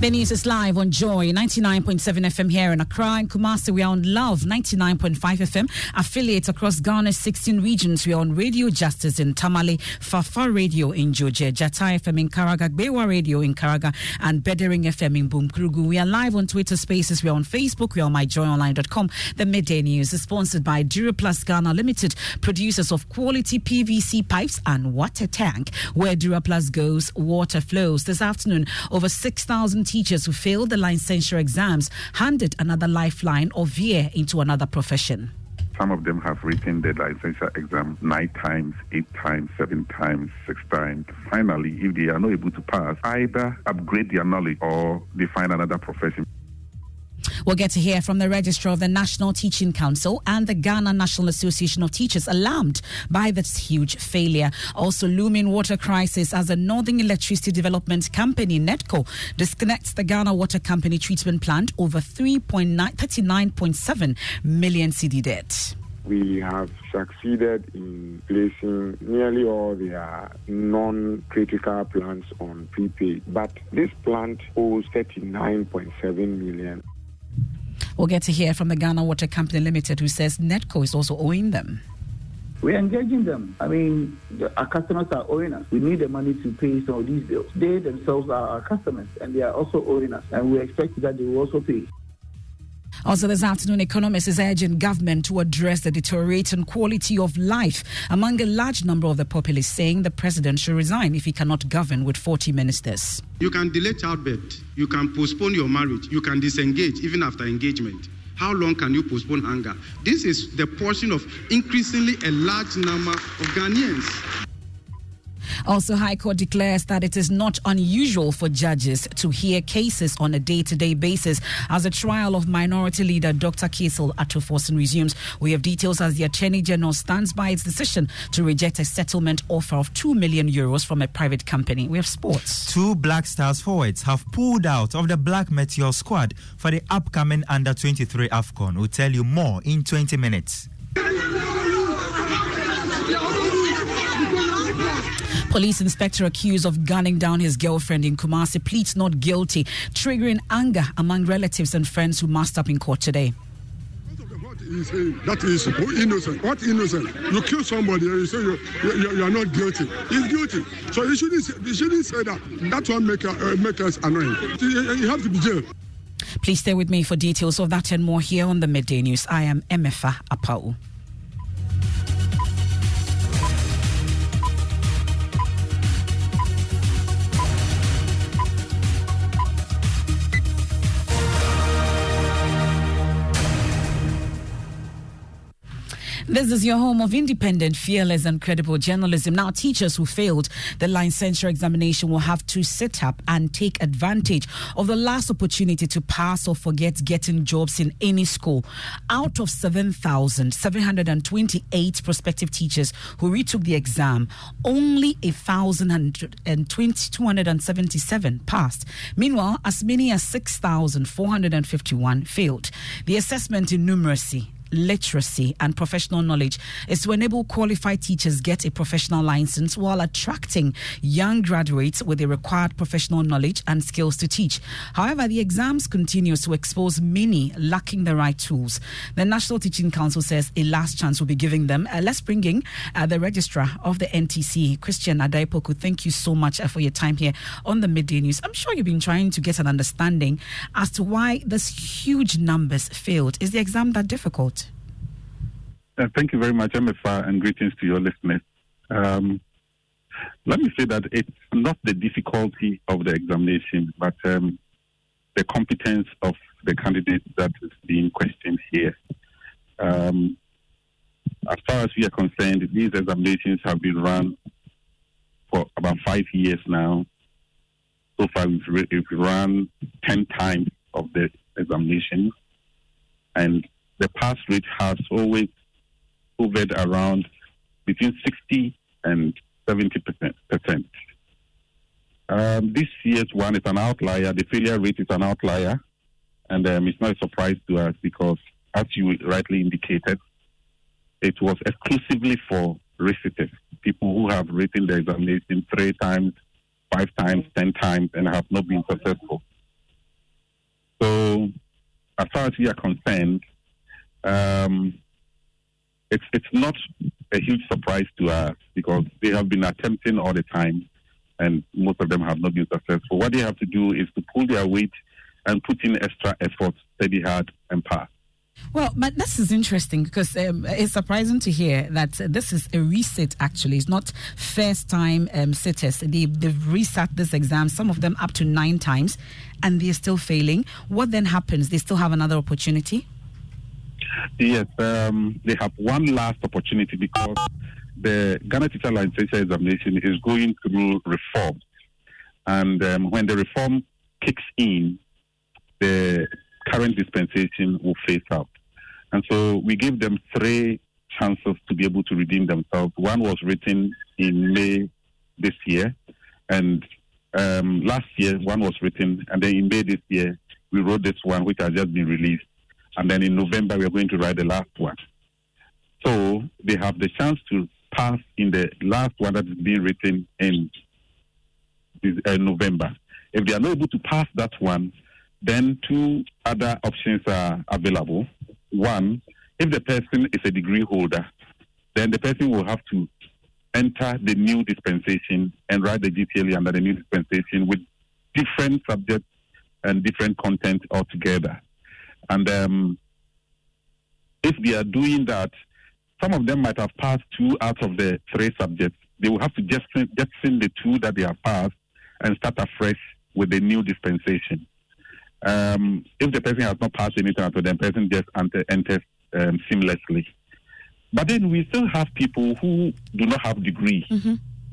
The news is live on Joy 99.7 FM here in Accra. In Kumasi, we are on Love 99.5 FM. Affiliates across Ghana's 16 regions. We are on Radio Justice in Tamale, Fafa Radio in Georgia, Jata FM in Karaga, Bewa Radio in Karaga, and Bedering FM in Bumkrugu. We are live on Twitter Spaces. We are on Facebook. We are on MyJoyOnline.com. The Midday News is sponsored by Dura Plus Ghana Limited, producers of quality PVC pipes and water tank. Where Dura Plus goes, water flows. This afternoon, over 6,000 teachers who failed the licensure exams handed another lifeline or veer into another profession. Some of them have written the licensure exam 9 times, 8 times, 7 times, 6 times. Finally, if they are not able to pass, either upgrade their knowledge or they find another profession. We'll get to hear from the Registrar of the National Teaching Council and the Ghana National Association of Teachers, alarmed by this huge failure. Also, looming water crisis as the Northern Electricity Development Company, Netco, disconnects the Ghana Water Company treatment plant over 39.7 million cedi debt. We have succeeded in placing nearly all their non-critical plants on prepaid, but this plant owes 39.7 million. We'll get to hear from the Ghana Water Company Limited, who says Netco is also owing them. We're engaging them. Our customers are owing us. We need the money to pay some of these bills. They themselves are our customers, and they are also owing us. And we expect that they will also pay. Also this afternoon, economists is urging government to address the deteriorating quality of life among a large number of the populace, saying the president should resign if he cannot govern with 40 ministers. You can delay childbirth. You can postpone your marriage. You can disengage even after engagement. How long can you postpone hunger? This is the portion of increasingly a large number of Ghanaians. Also, High Court declares that it is not unusual for judges to hear cases on a day-to-day basis as the trial of Minority Leader Dr. Cassiel Ato Forson resumes. We have details as the Attorney General stands by its decision to reject a settlement offer of 2 million euros from a private company. We have sports. 2 Black Stars forwards have pulled out of the Black Meteor squad for the upcoming Under-23 AFCON. We'll tell you more in 20 minutes. Police inspector accused of gunning down his girlfriend in Kumasi pleads not guilty, triggering anger among relatives and friends who masked up in court today. That is innocent. What innocent? You kill somebody and you say you are not guilty. He's guilty. So you shouldn't say that. That one make us annoying. You have to be jailed. Please stay with me for details of that and more here on the Midday News. I am Emefa Apau. This is your home of independent, fearless and credible journalism. Now, teachers who failed the licensure examination will have to sit up and take advantage of the last opportunity to pass or forget getting jobs in any school. Out of 7,728 prospective teachers who retook the exam, only 1,277 passed. Meanwhile, as many as 6,451 failed. The assessment in numeracy literacy and professional knowledge is to enable qualified teachers get a professional license while attracting young graduates with the required professional knowledge and skills to teach. However, the exams continues to expose many lacking the right tools. The National Teaching Council says a last chance will be giving them. Let's bring in the registrar of the NTC, Christian Addai-Poku. Thank you so much for your time here on the Midday News. I'm sure you've been trying to get an understanding as to why this huge numbers failed. Is the exam that difficult? Thank you very much, MFR, and greetings to your listeners. Let me say that it's not the difficulty of the examination, but the competence of the candidate that is being questioned here. As far as we are concerned, these examinations have been run for about 5 years now. So far, we've run 10 times of the examination, and the pass rate has always hovered around between 60 and 70%. This year's one is an outlier. The failure rate is an outlier. And it's not a surprise to us because, as you rightly indicated, it was exclusively for reciters, people who have written the examination 3 times, 5 times, 10 times, and have not been successful. So, as far as we are concerned, it's not a huge surprise to us because they have been attempting all the time and most of them have not been successful. What they have to do is to pull their weight and put in extra effort, study hard and pass. Well, but this is interesting because it's surprising to hear that this is a resit, actually. It's not first-time sitters. They've resat this exam, some of them up to 9 times, and they're still failing. What then happens? They still have another opportunity? Yes, they have one last opportunity because the Ghana Teacher Licensure Examination is going through reform. And when the reform kicks in, the current dispensation will phase out. And so we gave them 3 chances to be able to redeem themselves. One was written in May this year, and last year one was written, and then in May this year we wrote this one, which has just been released. And then in November, we are going to write the last one. So they have the chance to pass in the last one that is being written in November. If they are not able to pass that one, then 2 other options are available. One, if the person is a degree holder, then the person will have to enter the new dispensation and write the GCLE under the new dispensation with different subjects and different content altogether. And if they are doing that, some of them might have passed 2 out of the 3 subjects. They will have to just send the 2 that they have passed and start afresh with the new dispensation. If the person has not passed anything at all, then the person just enters seamlessly. But then we still have people who do not have degree,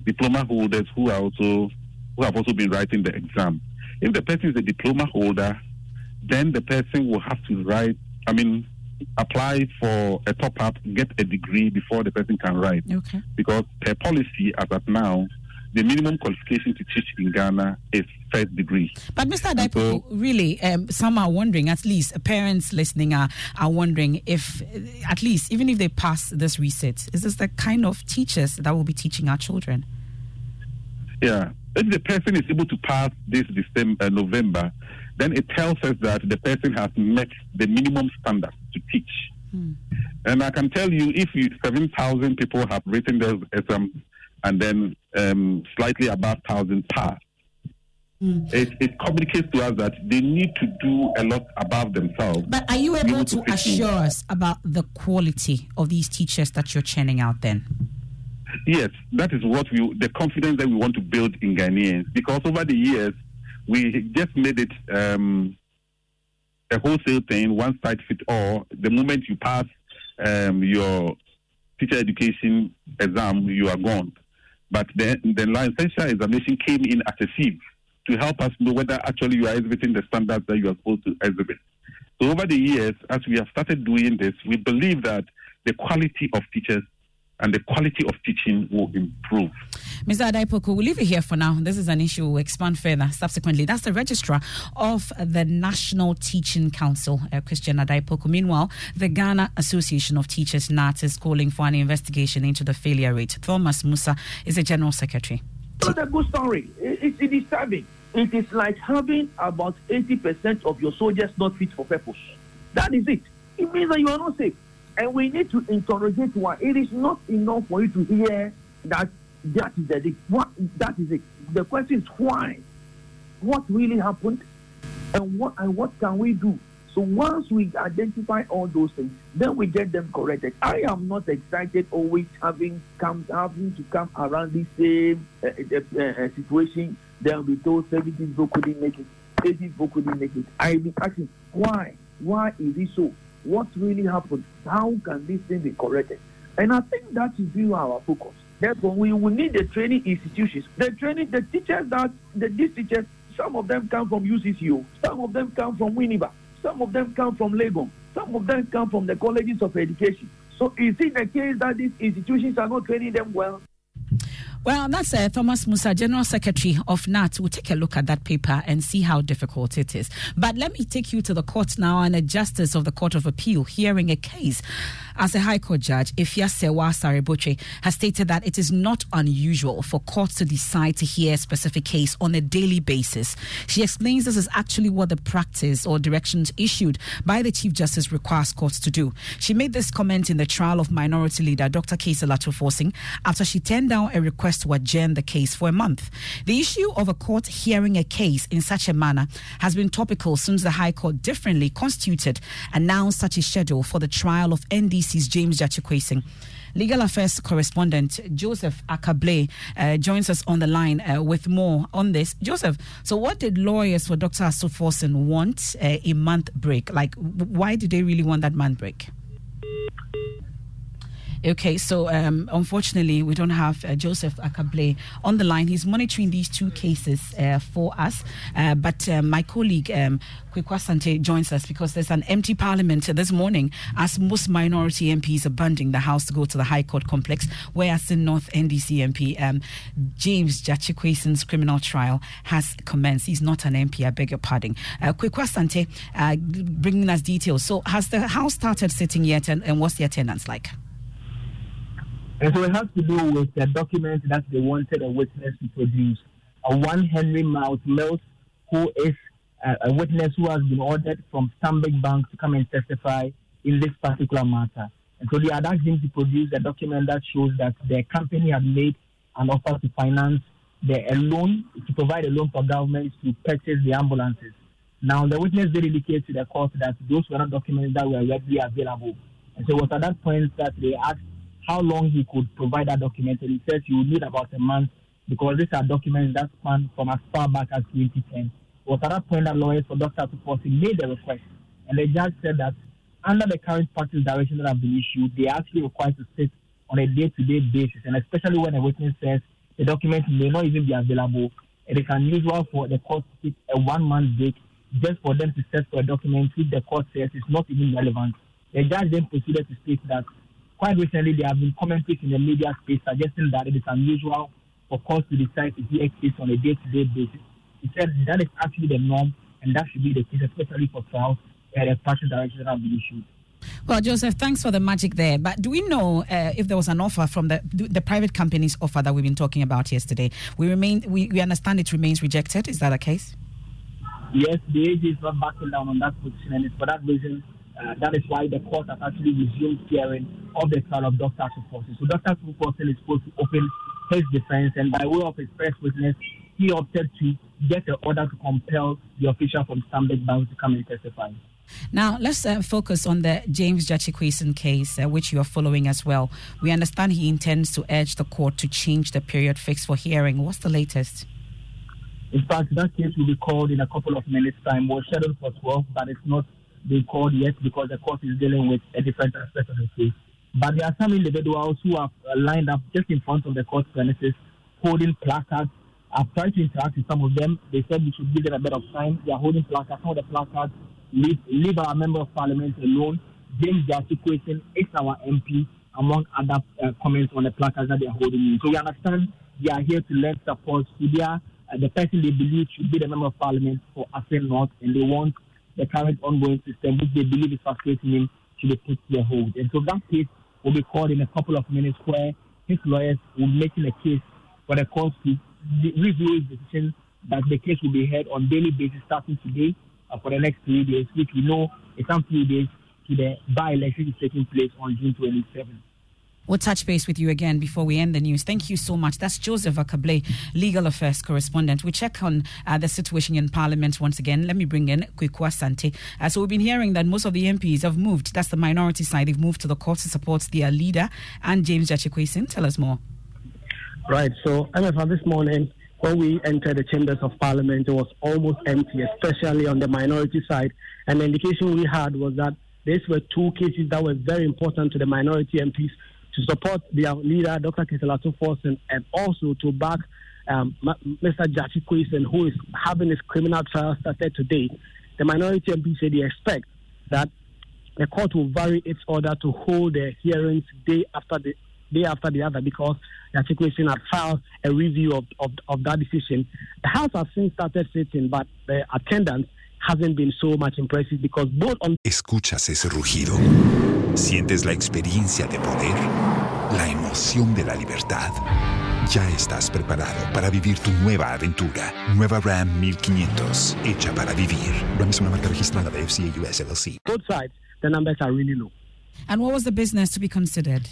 diploma holders who have also been writing the exam. If the person is a diploma holder, then the person will have to apply for a top-up, get a degree before the person can write. Okay. Because per policy, as of now, the minimum qualification to teach in Ghana is first degree. But Mr. Addai-Poku, really, some are wondering, at least parents listening are wondering if, at least, even if they pass this reset, is this the kind of teachers that will be teaching our children? Yeah. If the person is able to pass this December, November, then it tells us that the person has met the minimum standard to teach. And I can tell you, if 7,000 people have written their exam and then slightly above 1,000 passed, it communicates to us that they need to do a lot above themselves. But are you able to assure us about the quality of these teachers that you're churning out then? Yes, that is what the confidence that we want to build in Ghanaians, because over the years, we just made it a wholesale thing, one size fits all. The moment you pass your teacher education exam, you are gone. But the licensure examination came in as a sieve to help us know whether actually you are exhibiting the standards that you are supposed to exhibit. So over the years, as we have started doing this, we believe that the quality of teachers and the quality of teaching will improve. Mr. Addai-Poku, we'll leave it here for now. This is an issue we'll expand further subsequently. That's the registrar of the National Teaching Council, Christian Addai-Poku. Meanwhile, the Ghana Association of Teachers, NAT, is calling for an investigation into the failure rate. Thomas Musa is the General Secretary. It's a good story. It is serving. It is like having about 80% of your soldiers not fit for purpose. That is it. It means that you are not safe. And we need to interrogate why. It is not enough for you to hear that is the what, that is it. The question is why? What really happened? And what can we do? So once we identify all those things, then we get them corrected. I am not excited always having to come around this same situation. Then we told 70 couldn't make it, 80 couldn't make it. I've been asking why? Why is it so? What really happened? How can this thing be corrected? And I think that is really our focus. Therefore, we will need the training institutions. The teachers these teachers, some of them come from UCCU, some of them come from Winneba, some of them come from Legon, some of them come from the colleges of education. So is it the case that these institutions are not training them well? Well, that's Thomas Musa, General Secretary of NAT. We'll take a look at that paper and see how difficult it is. But let me take you to the court now, and a justice of the Court of Appeal hearing a case as a High Court judge, Ifya Sewa Sareboche, has stated that it is not unusual for courts to decide to hear a specific case on a daily basis. She explains this is actually what the practice or directions issued by the Chief Justice requires courts to do. She made this comment in the trial of Minority Leader Dr. Cassiel Ato Forson after she turned down a request to adjourn the case for a month. The issue of a court hearing a case in such a manner has been topical since the High Court differently constituted announced such a schedule for the trial of NDC's James Gyakye Quayson. Legal Affairs correspondent Joseph Ackaah-Blay joins us on the line with more on this. Joseph, so what did lawyers for Dr. Ato Forson want a month break? Like, why did they really want that month break? Okay, so unfortunately, we don't have Joseph Ackaah-Blay on the line. He's monitoring these two cases for us. But my colleague, Kwaku Asante, joins us because there's an empty parliament this morning as most minority MPs are banding the house to go to the High Court complex, whereas the North NDC MP, James Gyakye Quayson's criminal trial has commenced. He's not an MP, I beg your pardon. Kwaku Asante, bringing us details. So has the house started sitting yet, and what's the attendance like? And so it has to do with the document that they wanted a witness to produce. One Henry Mouth Mills, who is a witness who has been ordered from Stanbic Bank to come and testify in this particular matter. And so they had asked him to produce a document that shows that the company had made an offer to finance to provide a loan for governments to purchase the ambulances. Now, the witness did indicate to the court that those were not documents that were readily available. And so it was at that point that they asked how long he could provide that document, and he says you will need about a month because these are documents that span from as far back as 2010. Was at that point that lawyers for Dr. Ato Forson made the request, and the judge said that under the current practice directions that have been issued, they are actually required to sit on a day-to-day basis, and especially when a witness says the document may not even be available, it is unusual for the court to take a one-month break just for them to search for a document which the court says is not even relevant. The judge then proceeded to state that quite recently, there have been commentaries in the media space suggesting that it is unusual for courts to decide to hear a case on a day-to-day basis. He said that is actually the norm, and that should be the case, especially for trials where the partial directions have been issued. Well, Joseph, thanks for the magic there. But do we know if there was an offer from the private company's offer that we've been talking about yesterday? We understand it remains rejected. Is that the case? Yes, the AG is not backing down on that position, and it's for that reason. That is why the court has actually resumed hearing of the trial of Dr. Ato Forson. So Dr. Ato Forson is supposed to open his defense, and by way of his first witness, he opted to get an order to compel the official from Stanbic Bank to come and testify. Now, let's focus on the James Gyakye Quayson case, which you are following as well. We understand he intends to urge the court to change the period fixed for hearing. What's the latest? In fact, that case will be called in a couple of minutes' time. We're scheduled for 12, but it's not been called yet because the court is dealing with a different aspect of the case. But there are some individuals who have lined up just in front of the court premises holding placards. I've tried to interact with some of them. They said we should give them a bit of time. They are holding placards. Some of the placards leave our Member of Parliament alone. James Gyakye Quayson is our MP. among other comments on the placards that they are holding in. So we understand they are here to lend support to their, the person they believe should be the member of parliament for Afrin North, and they want the current ongoing system, which they believe is frustrating him, to be put to a hold. And so that case will be called in a couple of minutes, where his lawyers will be making a case for the court to review his decision that the case will be heard on daily basis starting today for the next 3 days, which we know is some 3 days to the by-election is taking place on June 27th. We'll touch base with you again before we end the news. Thank you so much. That's Joseph Ackaah-Blay, legal affairs correspondent. We check on the situation in Parliament once again. Let me bring in Kwaku Asante. So we've been hearing that most of the MPs have moved. That's the minority side. They've moved to the court to support their leader. And James Gyakye Quayson, tell us more. Right. So, MFR, this morning, when we entered the chambers of Parliament, it was almost empty, especially on the minority side. And the indication we had was that these were two cases that were very important to the minority MPs, to support their leader, Dr. Cassiel Ato Forson, and also to back Mr. Gyakye Quayson, who is having his criminal trial started today. The minority MP said they expect that the court will vary its order to hold the hearings day after the other, because Gyakye Quayson had filed a review of that decision. The House has since started sitting, but the attendance hasn't been so much impressive because both on... Escuchas ese rugido. Sientes la experiencia de poder, la emoción de la libertad. Ya estás preparado para vivir tu nueva aventura. Nueva Ram 1500, hecha para vivir. Ram es una marca registrada de FCA US LLC. Both sides, the numbers are really low. And what was the business to be considered?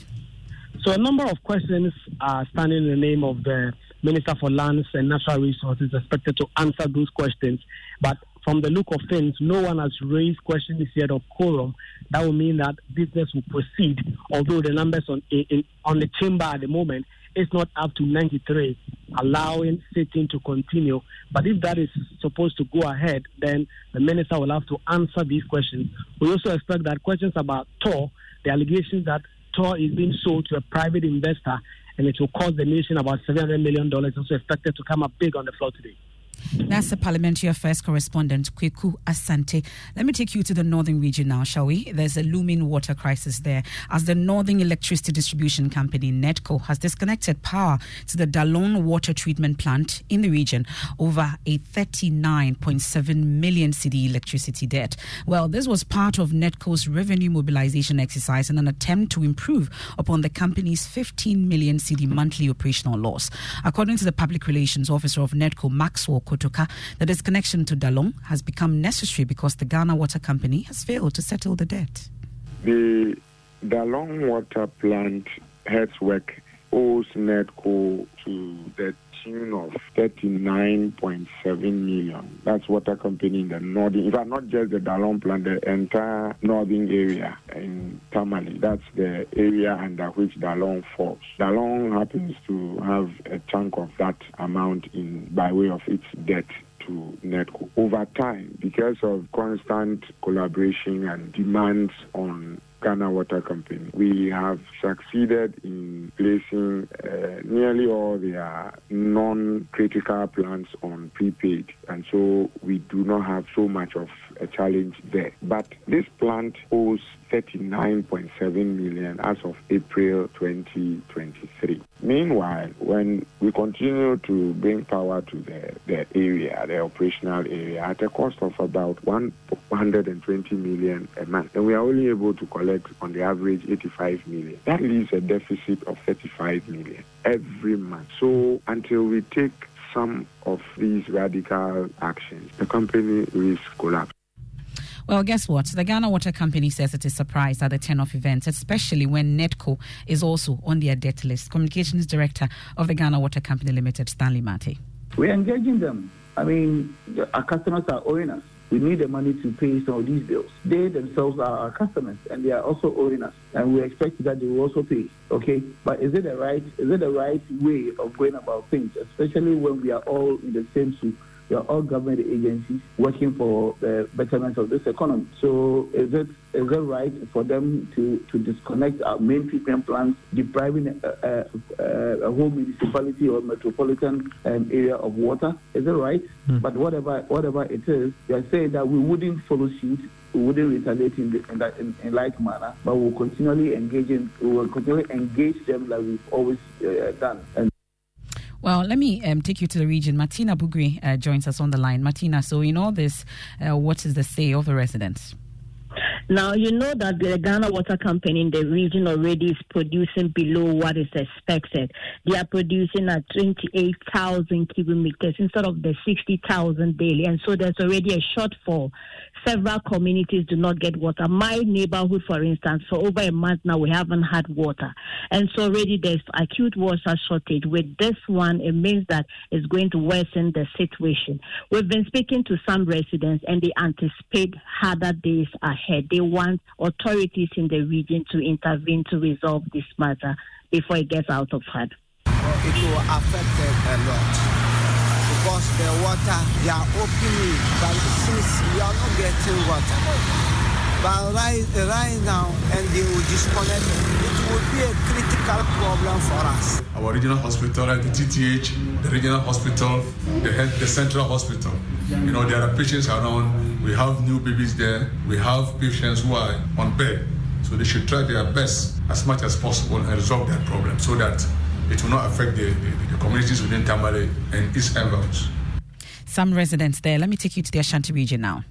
So a number of questions are standing in the name of the Minister for Lands and Natural Resources, expected to answer those questions. But from the look of things, no one has raised questions yet of quorum. That will mean that business will proceed, although the numbers on the chamber at the moment is not up to 93, allowing sitting to continue. But if that is supposed to go ahead, then the minister will have to answer these questions. We also expect that questions about Tor, the allegations that Tor is being sold to a private investor, and it will cost the nation about $700 million, also expected to come up big on the floor today. That's the Parliamentary Affairs correspondent, Kwaku Asante. Let me take you to the northern region now, shall we? There's a looming water crisis there, as the Northern Electricity Distribution Company, Netco, has disconnected power to the Dalon water treatment plant in the region over a 39.7 million cedi electricity debt. Well, this was part of Netco's revenue mobilization exercise in an attempt to improve upon the company's 15 million cedi monthly operational loss. According to the public relations officer of Netco, Maxwell Kotoka, the disconnection to Dalong has become necessary because the Ghana Water Company has failed to settle the debt. The Dalong water plant heads work owes Netco to the tune of 39.7 million. That's water company in the northern, in fact, not just the Dalong plant, the entire northern area in Tamale. That's the area under which Dalong falls. Dalong happens to have a chunk of that amount in by way of its debt to Netco. Over time, because of constant collaboration and demands on Ghana Water Company, we have succeeded in placing nearly all their non-critical plants on prepaid, and so we do not have so much of a challenge there. But this plant owes 39.7 million as of April 2023. Meanwhile, when we continue to bring power to the area, the operational area, at a cost of about 120 million a month, and we are only able to collect on the average 85 million. That leaves a deficit of 35 million every month. So until we take some of these radical actions, the company risks collapse. Well, guess what? The Ghana Water Company says it is surprised at the turn of events, especially when Netco is also on their debt list. Communications Director of the Ghana Water Company Limited, Stanley Mate. We're engaging them. I mean, our customers are owing us. We need the money to pay some of these bills. They themselves are our customers, and they are also owing us. And we expect that they will also pay. Okay, but is it the right way of going about things, especially when we are all in the same soup? You're all government agencies working for the betterment of this economy. So is it right for them to disconnect our main treatment plants, depriving a whole municipality or metropolitan area of water? Is it right? Mm. But whatever it is, they are saying that we wouldn't follow suit. We wouldn't retaliate in like manner, but we'll continually engage them like we've always done. Well, let me take you to the region. Martina Bugri joins us on the line. Martina, so in all this, what is the say of the residents? Now, you know that the Ghana Water Company in the region already is producing below what is expected. They are producing at 28,000 cubic meters instead of the 60,000 daily. And so there's already a shortfall. Several communities do not get water. My neighborhood, for instance, for over a month now, we haven't had water. And so already there's acute water shortage. With this one, it means that it's going to worsen the situation. We've been speaking to some residents, and they anticipate harder days ahead. They want authorities in the region to intervene to resolve this matter before it gets out of hand. It will affect them a lot because the water, they are opening, but since we are not getting water, but right now, and they will disconnect, it will be a critical problem for us. Our regional hospital, like the TTH, the regional hospital, the central hospital, you know, there are patients around. We have new babies there. We have patients who are on bed. So they should try their best as much as possible and resolve that problem so that it will not affect the communities within Tamale and its environs. Some residents there. Let me take you to the Ashanti region now.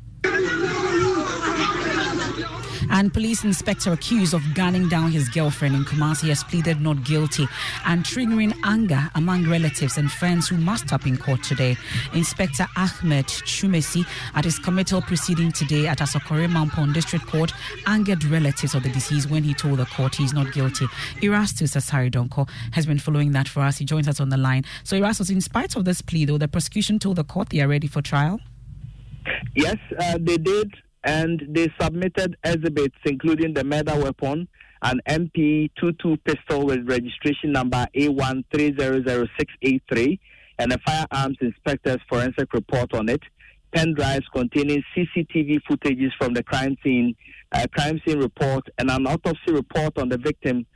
And police inspector accused of gunning down his girlfriend in Kumasi has pleaded not guilty and triggering anger among relatives and friends who must have been caught today. Inspector Ahmed Chumesi, at his committal proceeding today at Asokore Mampon District Court, angered relatives of the deceased when he told the court he is not guilty. Erastus Asaridonko has been following that for us. He joins us on the line. So Erastus, in spite of this plea, though, the prosecution told the court they are ready for trial? Yes, they did. And they submitted exhibits, including the murder weapon, an MP22 pistol with registration number A1300683, and a firearms inspector's forensic report on it, pen drives containing CCTV footages from the crime scene report, and an autopsy report on the victim,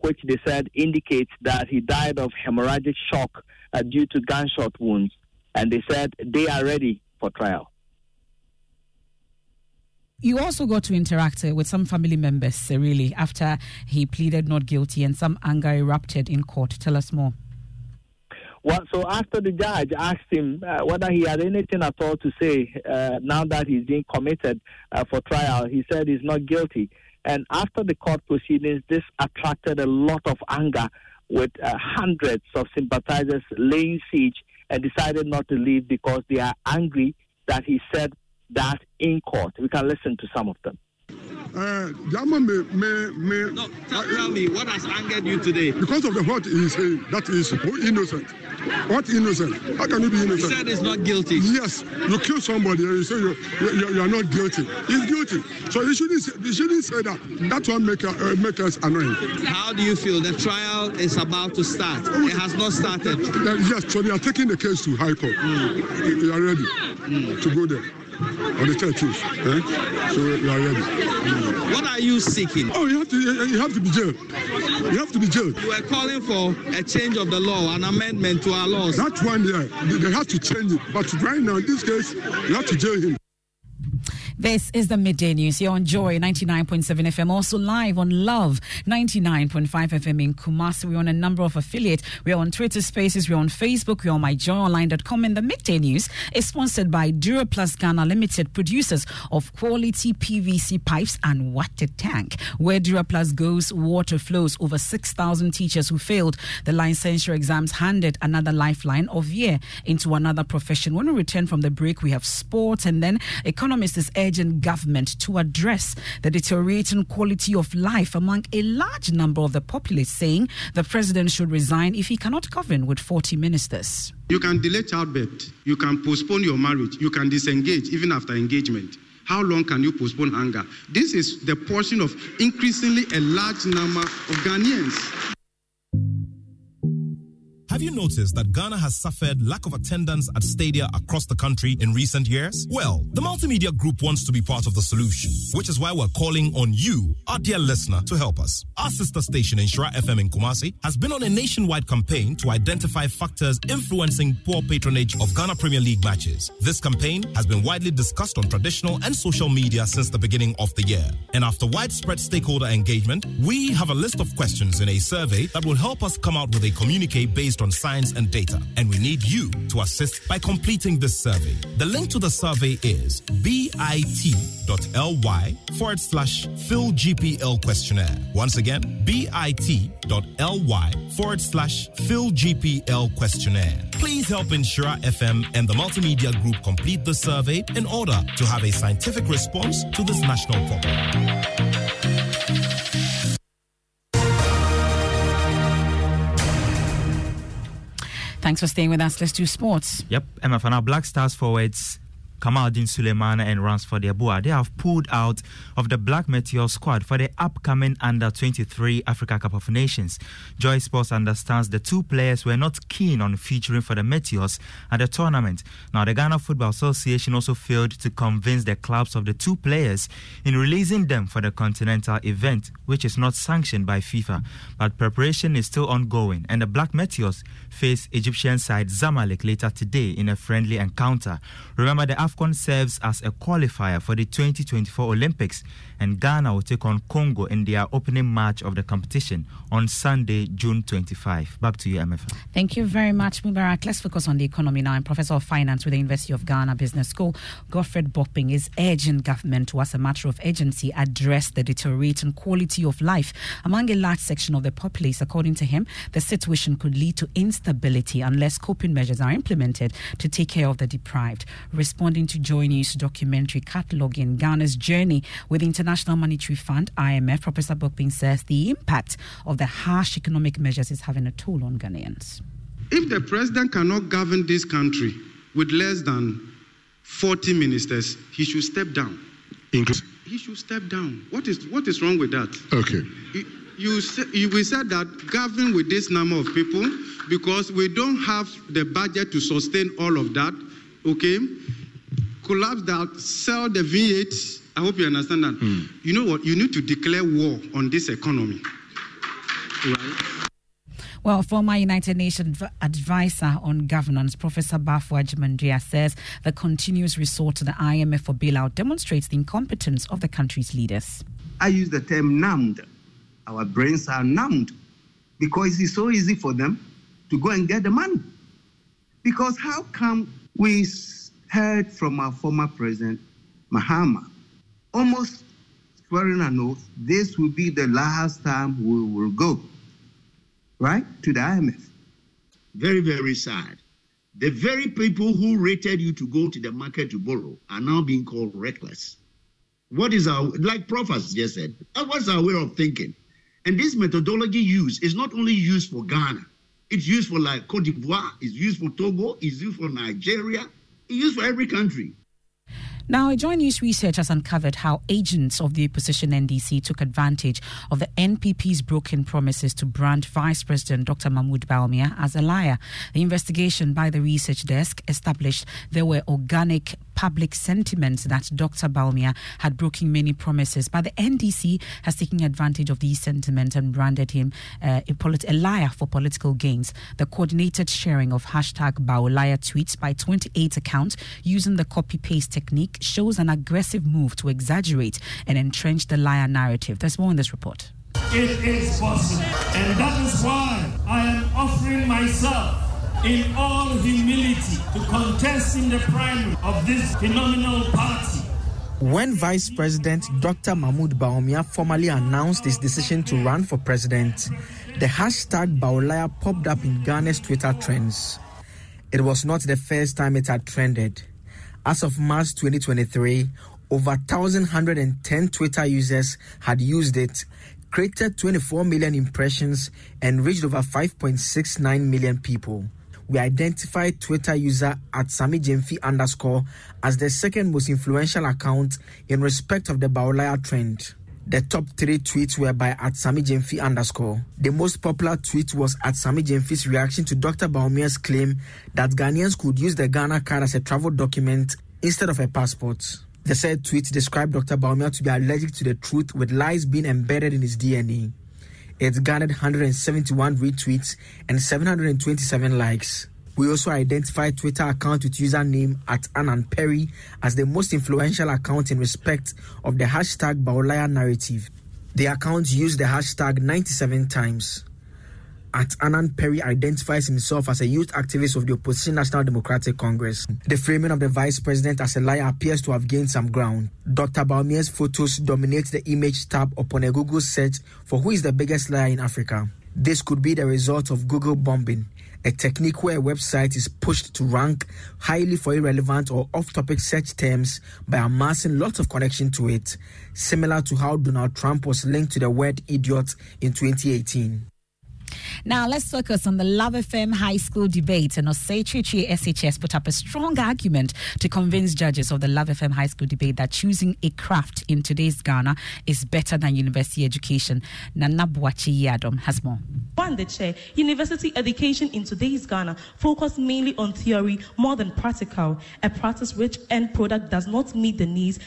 which they said indicates that he died of hemorrhagic shock due to gunshot wounds. And they said they are ready for trial. You also got to interact with some family members, really, after he pleaded not guilty and some anger erupted in court. Tell us more. Well, so after the judge asked him whether he had anything at all to say now that he's being committed for trial, he said he's not guilty. And after the court proceedings, this attracted a lot of anger with hundreds of sympathizers laying siege and decided not to leave because they are angry that he said that in court. We can listen to some of them. Tell me, what has angered you today? Because of the what he said, that is innocent. What innocent? How can you be innocent? He said he's not guilty. Yes, you kill somebody and you say you are not guilty. He's guilty. So he shouldn't say that. That one make us annoying. How do you feel? The trial is about to start. It has not started. Yes, so they are taking the case to High Court. Mm. They are ready to go there. On the 30th, so we are ready. What are you seeking? Oh, you have to be jailed. You have to be jailed. You are calling for a change of the law, an amendment to our laws. That one, they have to change it. But right now, in this case, you have to jail him. This is the Midday News here on Joy 99.7 FM, also live on Love 99.5 FM in Kumasi. We're on a number of affiliates. We're on Twitter Spaces, we're on Facebook, we're on MyJoyOnline.com. And the Midday News is sponsored by Dura Plus Ghana Limited, producers of quality PVC pipes and water tank. Where Dura Plus goes, water flows. Over 6,000 teachers who failed the licensure exams handed another lifeline of year into another profession. When we return from the break, we have sports, and then economists is urging government to address the deteriorating quality of life among a large number of the populace, saying the president should resign if he cannot govern with 40 ministers. You can delay childbirth. You can postpone your marriage. You can disengage even after engagement. How long can you postpone anger? This is the portion of increasingly a large number of Ghanaians. Have you noticed that Ghana has suffered lack of attendance at stadia across the country in recent years? Well, the Multimedia Group wants to be part of the solution, which is why we're calling on you, our dear listener, to help us. Our sister station, Shira FM in Kumasi, has been on a nationwide campaign to identify factors influencing poor patronage of Ghana Premier League matches. This campaign has been widely discussed on traditional and social media since the beginning of the year. And after widespread stakeholder engagement, we have a list of questions in a survey that will help us come out with a communique based on science and data. And we need you to assist by completing this survey. The link to the survey is bit.ly/PhilGPL questionnaire. Once again, bit.ly/PhilGPL questionnaire. Please help Ensure FM and the Multimedia Group complete the survey in order to have a scientific response to this national problem. Thanks for staying with us. Let's do sports. Yep, Emma, for now, Black Stars forwards Kamaldeen Suleimana and Ransford Yeboah, they have pulled out of the Black Meteor squad for the upcoming Under-23 Africa Cup of Nations. Joy Sports understands the two players were not keen on featuring for the Meteors at the tournament. Now, the Ghana Football Association also failed to convince the clubs of the two players in releasing them for the continental event, which is not sanctioned by FIFA. But preparation is still ongoing, and the Black Meteors face Egyptian side Zamalek later today in a friendly encounter. Remember, the AFCON serves as a qualifier for the 2024 Olympics, and Ghana will take on Congo in their opening match of the competition on Sunday, June 25. Back to you, MFA. Thank you very much, Mubarak. Let's focus on the economy now. And Professor of Finance with the University of Ghana Business School, Godfrey Bopping, is urging government to, as a matter of urgency, address the deteriorating quality of life among a large section of the populace. According to him, the situation could lead to instability unless coping measures are implemented to take care of the deprived. Responding to Joy News documentary cataloging Ghana's journey with International Monetary Fund, IMF, Professor Bopping says the impact of the harsh economic measures is having a toll on Ghanaians. If the president cannot govern this country with less than 40 ministers, he should step down. He should step down. What is wrong with that? Okay. We said that govern with this number of people because we don't have the budget to sustain all of that. Okay. Collapse that, sell the V8. I hope you understand that. Mm. You know what? You need to declare war on this economy. Right? Well, former United Nations advisor on governance, Professor Bafu Ajimandria, says the continuous resort to the IMF for bailout demonstrates the incompetence of the country's leaders. I use the term numbed. Our brains are numbed because it's so easy for them to go and get the money. Because how come we heard from our former president, Mahama, almost swearing an oath, this will be the last time we will go, right, to the IMF. Very, very sad. The very people who rated you to go to the market to borrow are now being called reckless. What is our, like Prof has just said, what's our way of thinking? And this methodology used is not only used for Ghana, it's used for like Cote d'Ivoire, it's used for Togo, it's used for Nigeria, it's used for every country. Now, Joy News research has uncovered how agents of the opposition NDC took advantage of the NPP's broken promises to brand Vice President Dr. Mahamudu Bawumia as a liar. The investigation by the research desk established there were organic public sentiments that Dr. Bawumia had broken many promises, but the NDC has taken advantage of these sentiments and branded him a liar for political gains. The coordinated sharing of #BawuLiar tweets by 28 accounts using the copy-paste technique shows an aggressive move to exaggerate and entrench the liar narrative. There's more in this report. It is possible, and that is why I am offering myself in all humility to contest in the primary of this phenomenal party. When Vice President Dr. Mahamudu Bawumia formally announced his decision to run for president, the #BawuLiar popped up in Ghana's Twitter trends. It was not the first time it had trended. As of March 2023, over 1,110 Twitter users had used it, created 24 million impressions, and reached over 5.69 million people. We identified Twitter user @SamiJemfi_ as the second most influential account in respect of the BawuLiar trend. The top three tweets were by @Sami Jemfi _. The most popular tweet was @Sami Jemfi's reaction to Dr. Bawumia's claim that Ghanaians could use the Ghana card as a travel document instead of a passport. The said tweet described Dr. Bawumia to be allergic to the truth, with lies being embedded in his DNA. It garnered 171 retweets and 727 likes. We also identified Twitter account with username @AnandPerry as the most influential account in respect of the hashtag Bawulia narrative. The account used the hashtag 97 times. @AnandPerry identifies himself as a youth activist of the opposition National Democratic Congress. The framing of the vice president as a liar appears to have gained some ground. Dr. Bawumia's photos dominate the image tab upon a Google search for who is the biggest liar in Africa. This could be the result of Google bombing, a technique where a website is pushed to rank highly for irrelevant or off-topic search terms by amassing lots of connection to it, similar to how Donald Trump was linked to the word idiot in 2018. Now, let's focus on the Love FM high school debate. And Osei Tutu Chi SHS put up a strong argument to convince judges of the Love FM high school debate that choosing a craft in today's Ghana is better than university education. Nanabuachi Yadom has more. One, the chair, university education in today's Ghana focused mainly on theory more than practical, a practice which end product does not meet the needs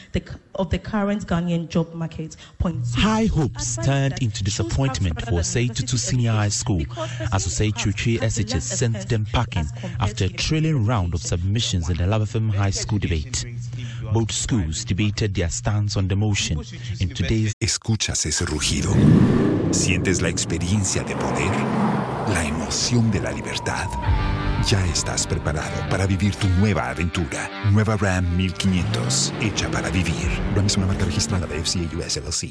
of the current Ghanaian job market. Point. High hopes turned into disappointment for Osei Tutu Senior High School, as Osei Tutu SHS sent them packing after a trailing round of submissions in the Love FM high school debate. Both schools debated their stance on the motion in today's... Escuchas ese rugido. Sientes la experiencia de poder, la emoción de la libertad. Ya estás preparado para vivir tu nueva aventura. Nueva Ram 1500, hecha para vivir. Ram es una marca registrada de FCA US LLC.